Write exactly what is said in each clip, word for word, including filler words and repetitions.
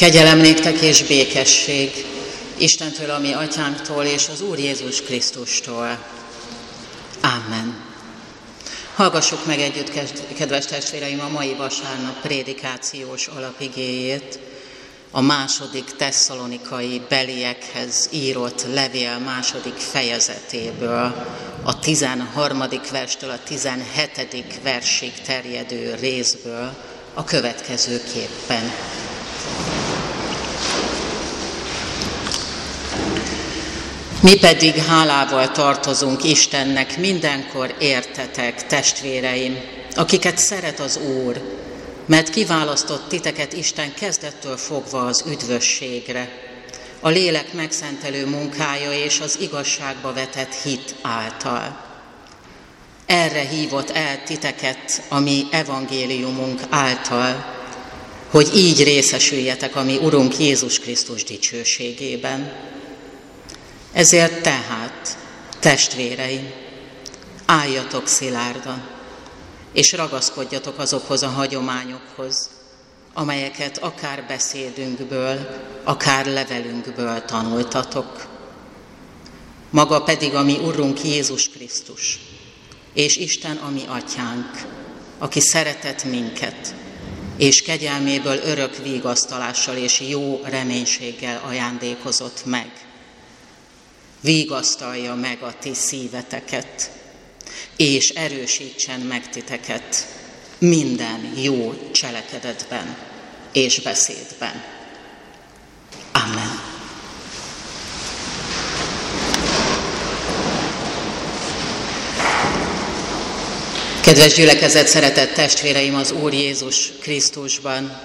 Kegyelem néktek és békesség Istentől, a mi atyánktól és az Úr Jézus Krisztustól. Amen. Hallgassuk meg együtt, kedves testvéreim, a mai vasárnap prédikációs alapigéjét, a második tesszalonikai beliekhez írott levél második fejezetéből, a tizenharmadik verstől a tizenhetedik versig terjedő részből a következőképpen. Mi pedig hálával tartozunk Istennek mindenkor értetek, testvéreim, akiket szeret az Úr, mert kiválasztott titeket Isten kezdettől fogva az üdvösségre, a lélek megszentelő munkája és az igazságba vetett hit által. Erre hívott el titeket a mi evangéliumunk által, hogy így részesüljetek a mi Urunk Jézus Krisztus dicsőségében. Ezért tehát, testvéreim, álljatok szilárdan, és ragaszkodjatok azokhoz a hagyományokhoz, amelyeket akár beszédünkből, akár levelünkből tanultatok. Maga pedig a mi Urunk Jézus Krisztus, és Isten a mi Atyánk, aki szeretett minket, és kegyelméből örök vigasztalással és jó reménységgel ajándékozott meg. Vigasztalja meg a ti szíveteket, és erősítsen meg titeket minden jó cselekedetben és beszédben. Amen. Kedves gyülekezet, szeretett testvéreim az Úr Jézus Krisztusban,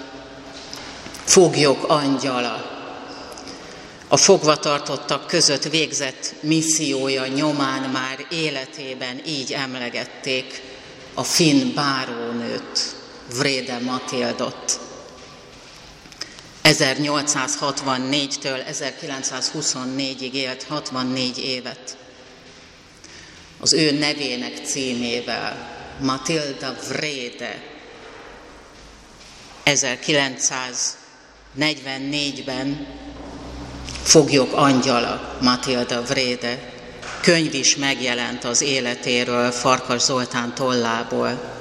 foglyok angyala, a fogvatartottak között végzett missziója nyomán már életében így emlegették a finn bárónőt, Wrede Matildot. ezernyolcszázhatvannégytől ezerkilencszázhuszonnégyig élt hatvannégy évet. Az ő nevének címével, Mathilda Wrede, ezerkilencszáznegyvennégyben foglyok angyala, Mathilda Wrede, könyv is megjelent az életéről Farkas Zoltán tollából,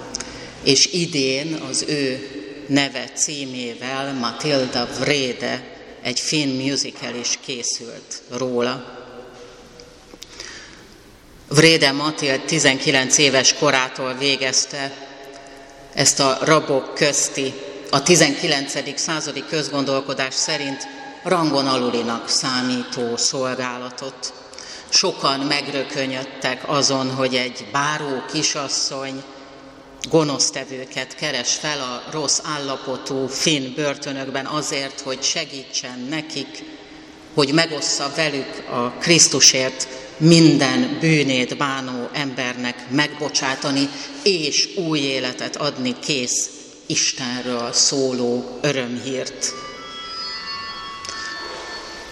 és idén az ő neve címével, Mathilda Wrede, egy finn musical is készült róla. Wrede Matild tizenkilenc éves korától végezte ezt a rabok közti, a tizenkilencedik századi közgondolkodás szerint rangon alulinak számító szolgálatot. Sokan megrökönyödtek azon, hogy egy báró kisasszony gonosztevőket keres fel a rossz állapotú finn börtönökben azért, hogy segítsen nekik, hogy megossza velük a Krisztusért minden bűnét bánó embernek megbocsátani és új életet adni kész Istenről szóló örömhírt.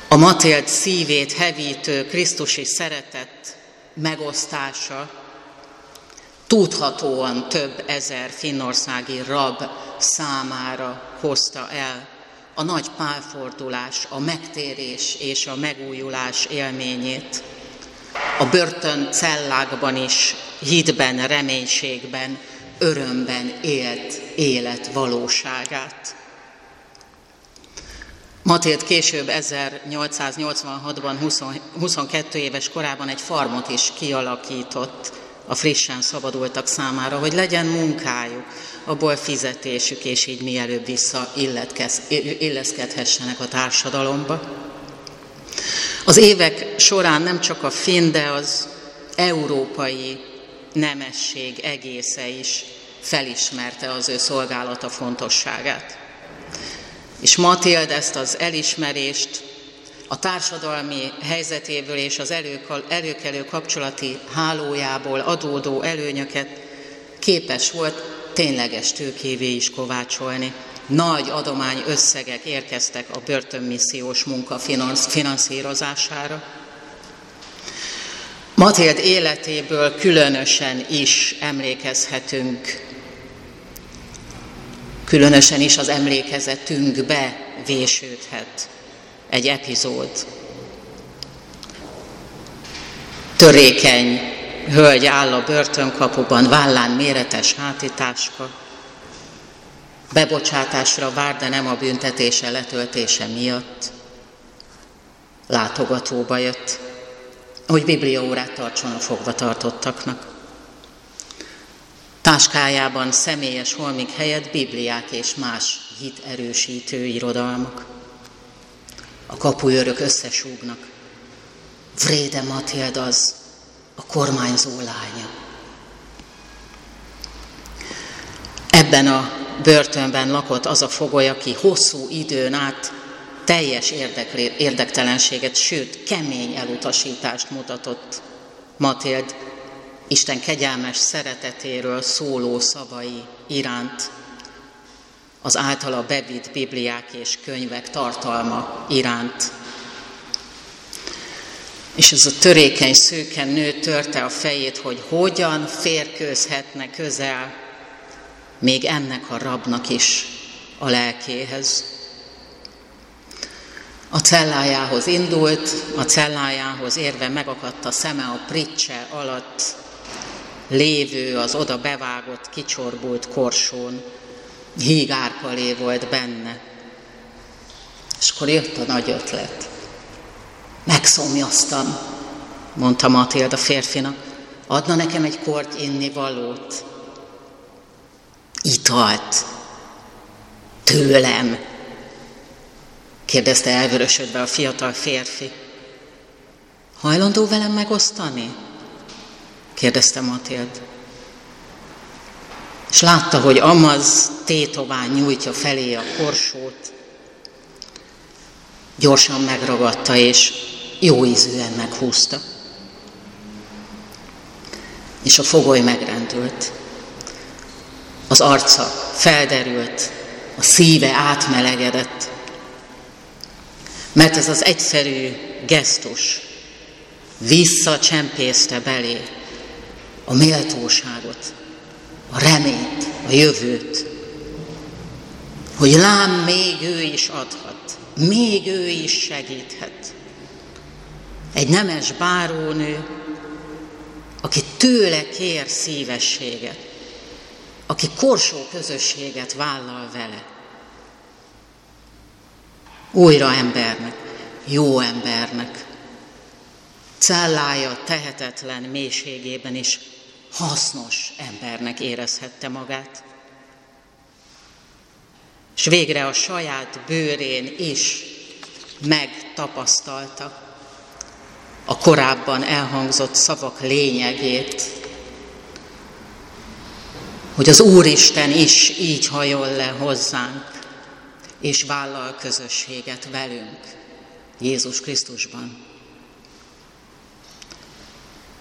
A Matild szívét hevítő krisztusi szeretet megosztása tudhatóan több ezer finnországi rab számára hozta el a nagy pálfordulás, a megtérés és a megújulás élményét. A börtön cellákban is hitben, reménységben, örömben élt élet valóságát. Matild később ezernyolcszáznyolcvanhatban huszonkettő éves korában egy farmot is kialakított a frissen szabadultak számára, hogy legyen munkájuk, abból fizetésük, és így mielőbb visszailleszkedhessenek a társadalomba. Az évek során nem csak a finn, de az európai nemesség egésze is felismerte az ő szolgálata fontosságát. És Matild ezt az elismerést a társadalmi helyzetéből és az előkelő kapcsolati hálójából adódó előnyöket képes volt tényleges tőkévé is kovácsolni. Nagy adomány összegek érkeztek a börtönmissziós munka finanszírozására. Matild életéből különösen is emlékezhetünk különösen is az emlékezetünkbe vésődhet egy epizód. Törékeny hölgy áll a börtönkapuban, vállán méretes hátitáska, bebocsátásra vár, de nem a büntetése letöltése miatt. Látogatóba jött, hogy bibliaórát tartson a fogvatartottaknak. Táskájában személyes holmik helyett bibliák és más hiterősítő irodalmak. A kapuőrök összesúgnak. Wrede Mathilda az, a kormányzó lánya. Ebben a börtönben lakott az a fogoly, aki hosszú időn át teljes érdek- érdektelenséget, sőt, kemény elutasítást mutatott Mathilda Isten kegyelmes szeretetéről szóló szavai iránt, az általa bevitt bibliák és könyvek tartalma iránt. És ez a törékeny szőke nő törte a fejét, hogy hogyan férkőzhetne közel még ennek a rabnak is a lelkéhez. A cellájához indult, a cellájához érve megakadt a szeme a pricse alatt lévő, az oda bevágott, kicsorbult korsón. Híg árkalé volt benne. És akkor jött a nagy ötlet. Megszomjaztam, mondta Mathilda férfinak, adna nekem egy korty inni valót. Italt. Tőlem, kérdezte elvörösödve a fiatal férfi. Hajlandó velem megosztani? kérdezte Mathilda. És látta, hogy amaz tétován nyújtja felé a korsót. Gyorsan megragadta, és jó ízűen meghúzta. És a fogoly megrendült. Az arca felderült, a szíve átmelegedett. Mert ez az egyszerű gesztus visszacsempészte belé a méltóságot, a reményt, a jövőt, hogy lám még ő is adhat, még ő is segíthet. Egy nemes bárónő, aki tőle kér szívességet, aki korsó közösséget vállal vele. Újra embernek, jó embernek, cellája tehetetlen mélységében is hasznos embernek érezhette magát. És végre a saját bőrén is megtapasztalta a korábban elhangzott szavak lényegét, hogy az Úristen is így hajol le hozzánk, és vállal közösséget velünk Jézus Krisztusban.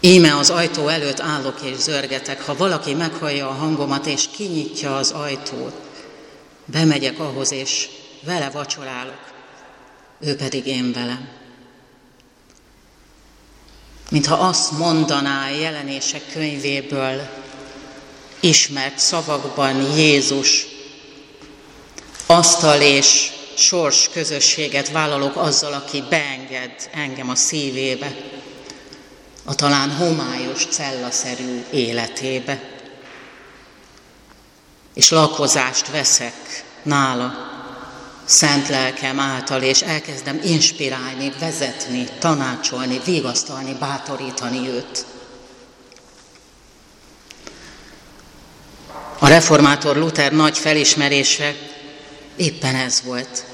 Íme az ajtó előtt állok és zörgetek, ha valaki meghallja a hangomat és kinyitja az ajtót, bemegyek ahhoz és vele vacsorálok, ő pedig én velem. Mintha azt mondaná Jelenések könyvéből ismert szavakban Jézus, asztal és sors közösséget vállalok azzal, aki beenged engem a szívébe, a talán homályos cellaszerű életébe, és lakozást veszek nála, szent lelkem által, és elkezdem inspirálni, vezetni, tanácsolni, vigasztalni, bátorítani őt. A reformátor Luther nagy felismerése éppen ez volt,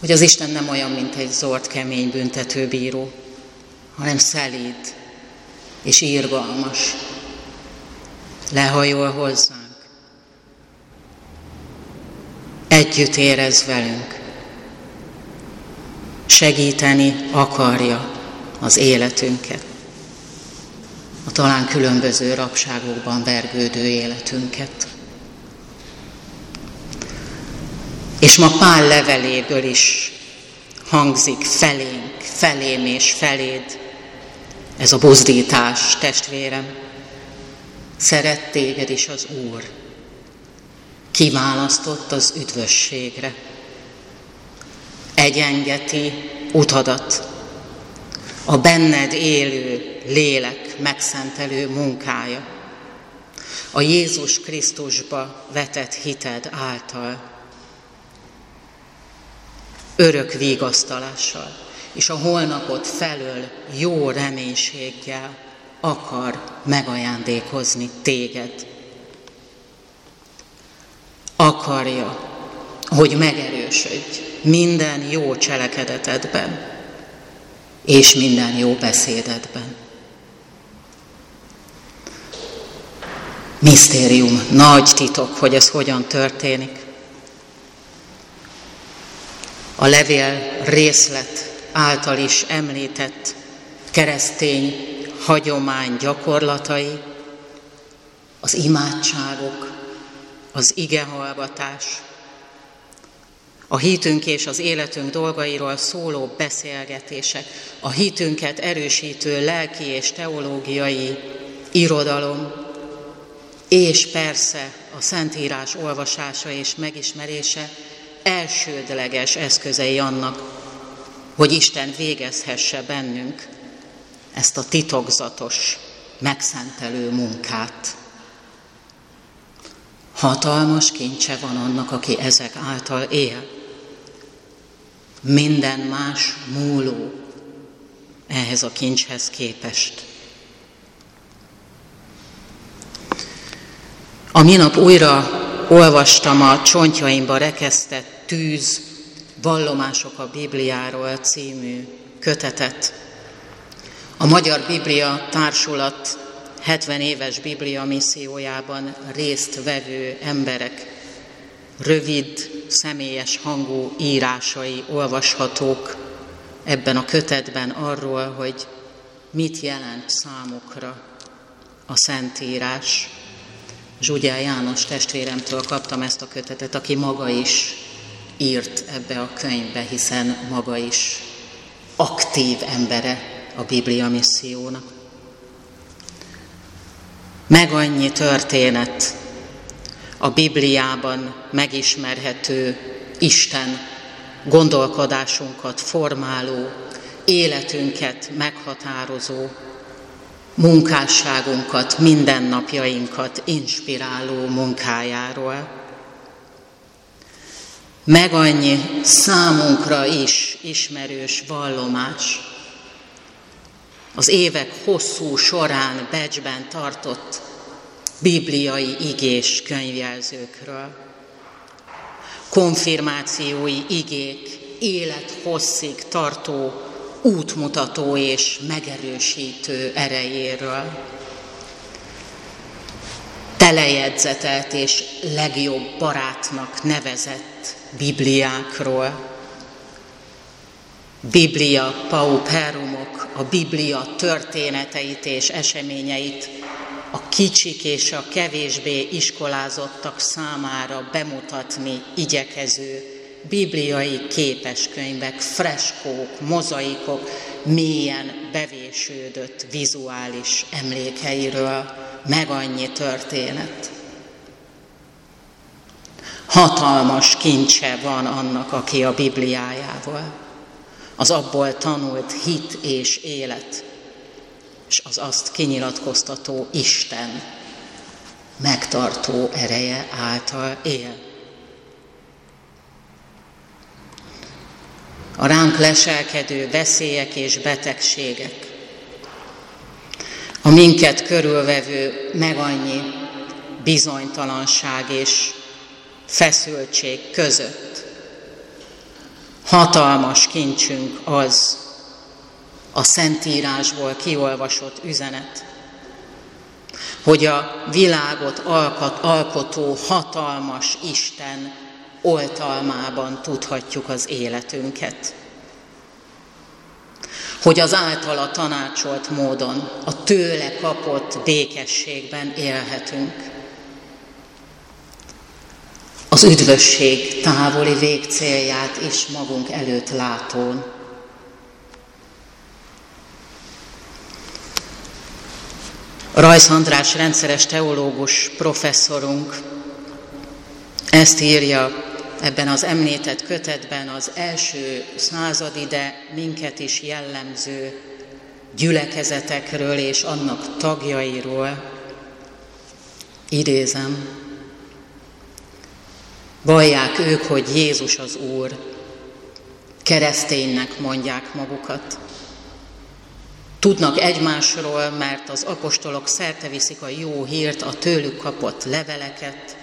hogy az Isten nem olyan, mint egy zord, kemény büntetőbíró, hanem szelíd és irgalmas. Lehajol hozzánk. Együtt érez velünk. Segíteni akarja az életünket. A talán különböző rabságokban vergődő életünket. És ma Pál leveléből is hangzik felénk, felém és feléd ez a buzdítás, testvérem. Szeret téged is az Úr, kiválasztott az üdvösségre. Egyengeti utadat, a benned élő lélek megszentelő munkája, a Jézus Krisztusba vetett hited által, örök vigasztalással és a holnapot felől jó reménységgel akar megajándékozni téged. Akarja, hogy megerősödj minden jó cselekedetedben és minden jó beszédedben. Misztérium, nagy titok, hogy ez hogyan történik. A levél részlet által is említett keresztény hagyomány gyakorlatai, az imádságok, az igehallgatás, a hitünk és az életünk dolgairól szóló beszélgetések, a hitünket erősítő lelki és teológiai irodalom, és persze a Szentírás olvasása és megismerése elsődleges eszközei annak, hogy Isten végezhesse bennünk ezt a titokzatos, megszentelő munkát. Hatalmas kincse van annak, aki ezek által él. Minden más múló ehhez a kincshez képest. A minap újra olvastam a Csontjaimba rekesztett tűz, Vallomások a Bibliáról című kötetet. A Magyar Biblia Társulat hetven éves Biblia missziójában részt vevő emberek rövid, személyes hangú írásai olvashatók ebben a kötetben arról, hogy mit jelent számukra a Szentírás. Zsugyai János testvéremtől kaptam ezt a kötetet, aki maga is írt ebbe a könyvbe, hiszen maga is aktív embere a Biblia missziónak. Meg annyi történet a Bibliában megismerhető Isten gondolkodásunkat formáló, életünket meghatározó, munkásságunkat, mindennapjainkat inspiráló munkájáról. Meg annyi számunkra is ismerős vallomás, az évek hosszú során Beccsben tartott bibliai igés könyvjelzőkről, konfirmációi igék, élethosszig tartó útmutató és megerősítő erejéről, telejegyzetelt és legjobb barátnak nevezett Bibliákról, Biblia pauperumok, a Biblia történeteit és eseményeit a kicsik és a kevésbé iskolázottak számára bemutatni igyekező bibliai képeskönyvek, freskók, mozaikok mélyen bevésődött vizuális emlékeiről meg annyi történet. Hatalmas kincse van annak, aki a Bibliájával, az abból tanult hit és élet, és az azt kinyilatkoztató Isten megtartó ereje által él. A ránk leselkedő veszélyek és betegségek, a minket körülvevő meg annyi bizonytalanság és feszültség között hatalmas kincsünk az a Szentírásból kiolvasott üzenet, hogy a világot alkat, alkotó hatalmas Isten oltalmában tudhatjuk az életünket. Hogy az általa tanácsolt módon, a tőle kapott békességben élhetünk. Az üdvösség távoli végcélját is magunk előtt látón. Rajszandrás rendszeres teológus professzorunk Ezt írja ebben az említett kötetben az első századi, de minket is jellemző gyülekezetekről és annak tagjairól. Idézem, vallják ők, hogy Jézus az Úr, kereszténynek mondják magukat. Tudnak egymásról, mert az apostolok szerteviszik a jó hírt, a tőlük kapott leveleket.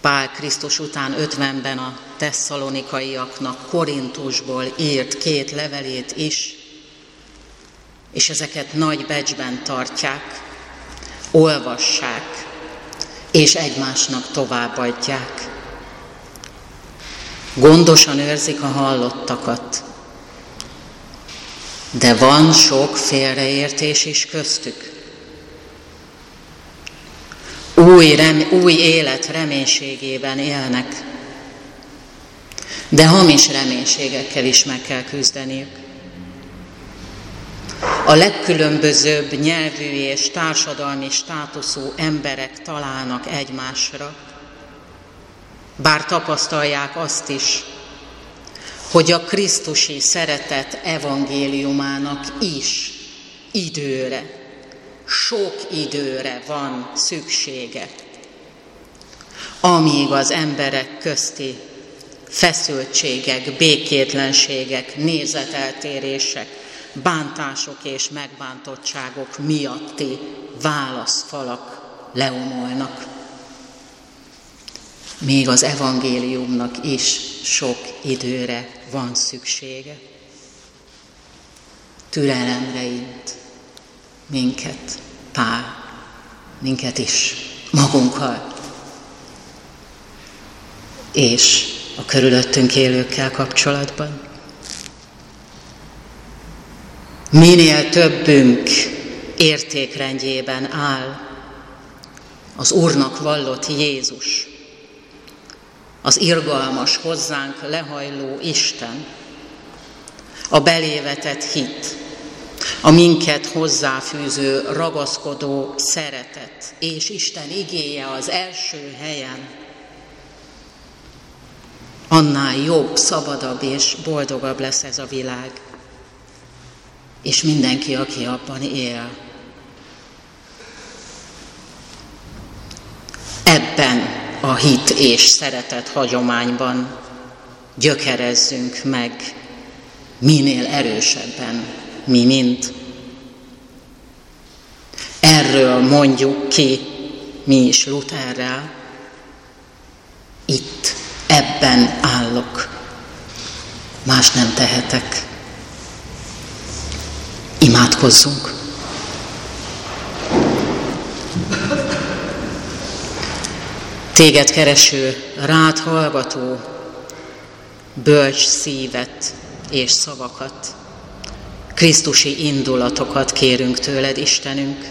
Pál Krisztus után ötvenben a tesszalonikaiaknak Korintusból írt két levelét is, és ezeket nagy becsben tartják, olvassák, és egymásnak továbbadják. Gondosan őrzik a hallottakat, de van sok félreértés is köztük. Új, rem, új élet reménységében élnek, de hamis reménységekkel is meg kell küzdeniük. A legkülönbözőbb nyelvű és társadalmi státuszú emberek találnak egymásra, bár tapasztalják azt is, hogy a krisztusi szeretet evangéliumának is időre, sok időre van szüksége, amíg az emberek közti feszültségek, békétlenségek, nézeteltérések, bántások és megbántottságok miatti válaszfalak leomolnak. Még az evangéliumnak is sok időre van szüksége. Türelemre int minket, Pál, minket is, magunkkal, és a körülöttünk élőkkel kapcsolatban. Minél többünk értékrendjében áll az Úrnak vallott Jézus, az irgalmas hozzánk lehajló Isten, a belévetett hit, a minket hozzáfűző, ragaszkodó szeretet, és Isten igéje az első helyen, annál jobb, szabadabb és boldogabb lesz ez a világ, és mindenki, aki abban él. Ebben a hit és szeretet hagyományban gyökerezzünk meg minél erősebben mi mind. Erről mondjuk ki mi is Lutherrel, itt, ebben állok, más nem tehetek. Imádkozzunk! Téged kereső, rád hallgató, bölcs szívet és szavakat, krisztusi indulatokat kérünk tőled, Istenünk.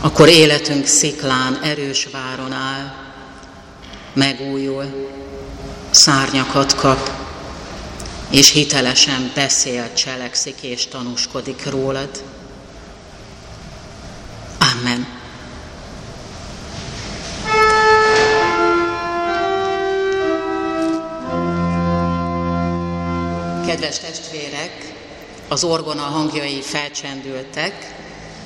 Akkor életünk sziklán, erős váron áll, megújul, szárnyakat kap, és hitelesen beszél, cselekszik és tanúskodik rólad. Amen. Kedves testvérek, az orgona hangjai felcsendültek,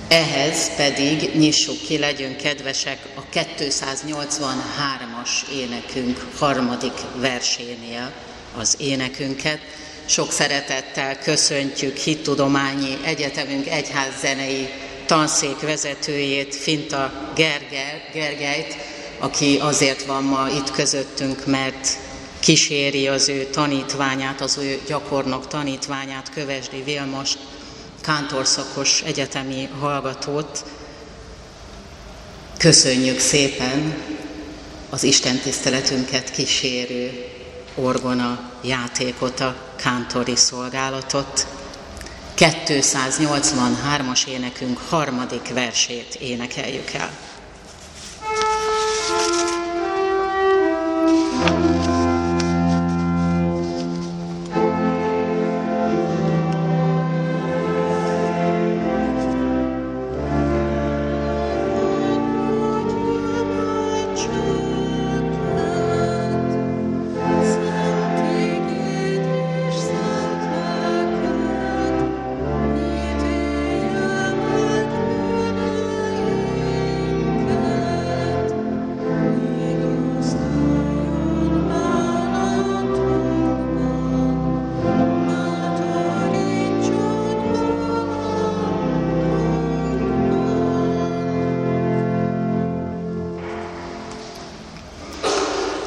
ehhez pedig nyissuk ki, legyünk kedvesek a kétszáznyolcvanhármas énekünk harmadik versénél az énekünket. Sok szeretettel köszöntjük Hittudományi Egyetemünk egyházzenei tanszék vezetőjét, Finta Gergel, Gergelyt, aki azért van ma itt közöttünk, mert kíséri az ő tanítványát, az ő gyakornok tanítványát, Kövesdi Vilmos kántorszakos egyetemi hallgatót. Köszönjük szépen az istentiszteletünket kísérő orgona játékot, a kántori szolgálatot. kétszáznyolcvanhármas énekünk harmadik versét énekeljük el.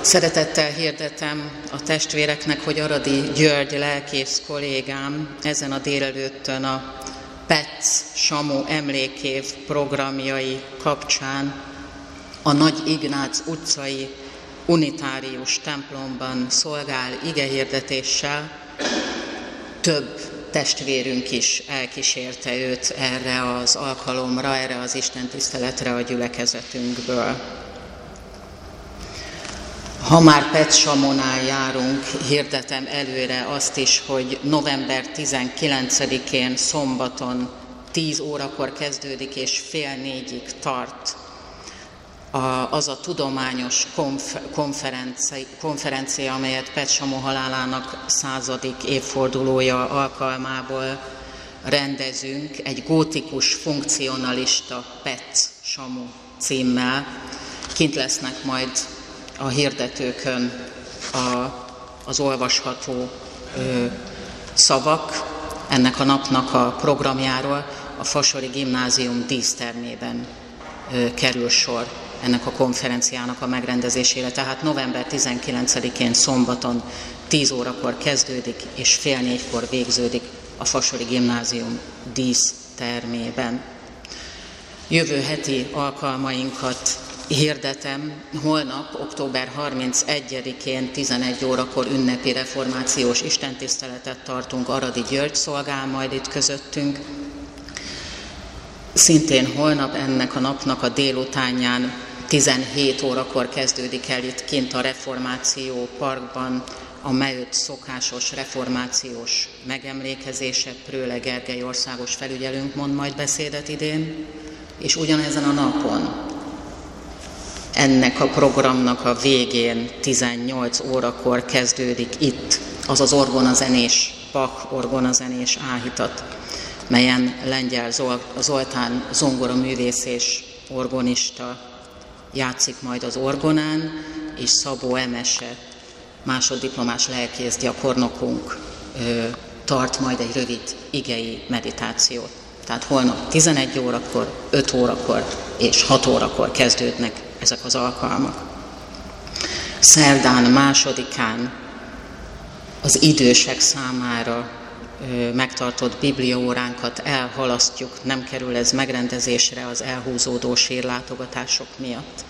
Szeretettel hirdetem a testvéreknek, hogy Aradi György lelkész kollégám ezen a délelőttön a Pecz Samu emlékév programjai kapcsán a Nagy Ignác utcai unitárius templomban szolgál igehirdetéssel. Több testvérünk is elkísérte őt erre az alkalomra, erre az istentiszteletre a gyülekezetünkből. Ha már Pecz Samunál járunk, hirdetem előre azt is, hogy november tizenkilencedikén szombaton tíz órakor kezdődik és fél négyig tart az a tudományos konf- konferenci- konferencia, amelyet Pecz Samu halálának századik évfordulója alkalmából rendezünk, egy gótikus funkcionalista Pecz Samu címmel. Kint lesznek majd a hirdetőkön a, az olvasható ö, szavak ennek a napnak a programjáról. A Fasori Gimnázium dísztermében ö, kerül sor ennek a konferenciának a megrendezésére. Tehát november tizenkilencedikén szombaton tíz órakor kezdődik és fél négykor végződik a Fasori Gimnázium dísztermében. Jövő heti alkalmainkat hirdetem. Holnap, október harmincegyedikén tizenegy órakor ünnepi reformációs istentiszteletet tartunk, Aradi György szolgál majd itt közöttünk. Szintén holnap ennek a napnak a délutánján tizenhét órakor kezdődik el itt kint a Reformáció Parkban a em e öt szokásos reformációs megemlékezése. Prőle Gergely országos felügyelőnk mond majd beszédet idén, és ugyanezen a napon ennek a programnak a végén tizennyolc órakor kezdődik itt az az orgonazenés, Bach orgonazenés áhítat, melyen Lengyel Zoltán zongoraművész és orgonista játszik majd az orgonán, és Szabó Emese, másoddiplomás lelkész gyakornokunk tart majd egy rövid igei meditációt. Tehát holnap tizenegy órakor, öt órakor és hat órakor kezdődnek ezek az alkalmak. Szerdán másodikán az idősek számára megtartott bibliaóránkat elhalasztjuk, nem kerül ez megrendezésre az elhúzódó sírlátogatások miatt.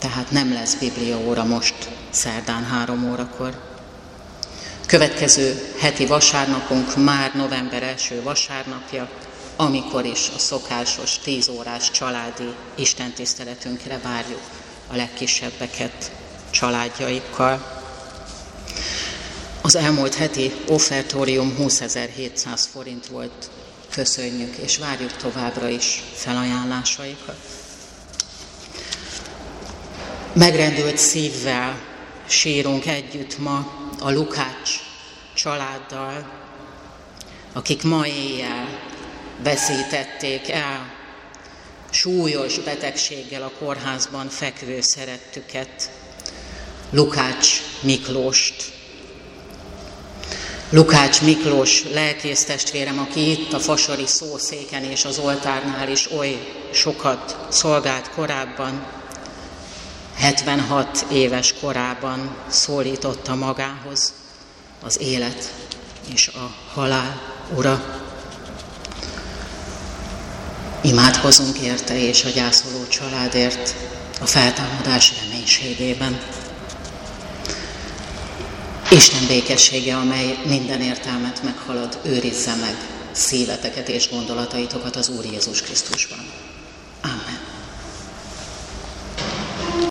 Tehát nem lesz bibliaóra most szerdán három órakor. Következő heti vasárnapunk már november első vasárnapja, amikor is a szokásos tíz órás családi istentiszteletünkre várjuk a legkisebbeket családjaikkal. Az elmúlt heti offertórium húszezer-hétszáz forint volt, köszönjük, és várjuk továbbra is felajánlásaikat. Megrendült szívvel sírunk együtt ma a Lukács családdal, akik ma éjjel veszítették el súlyos betegséggel a kórházban fekvő szerettüket, Lukács Miklóst. Lukács Miklós lelkész testvérem, aki itt a Fasori szószéken és az oltárnál is oly sokat szolgált korábban, hetvenhat éves korában szólította magához az élet és a halál ura. Imádkozunk érte és a gyászoló családért a feltámadás reménységében. Isten békessége, amely minden értelmet meghalad, őrizze meg szíveteket és gondolataitokat az Úr Jézus Krisztusban.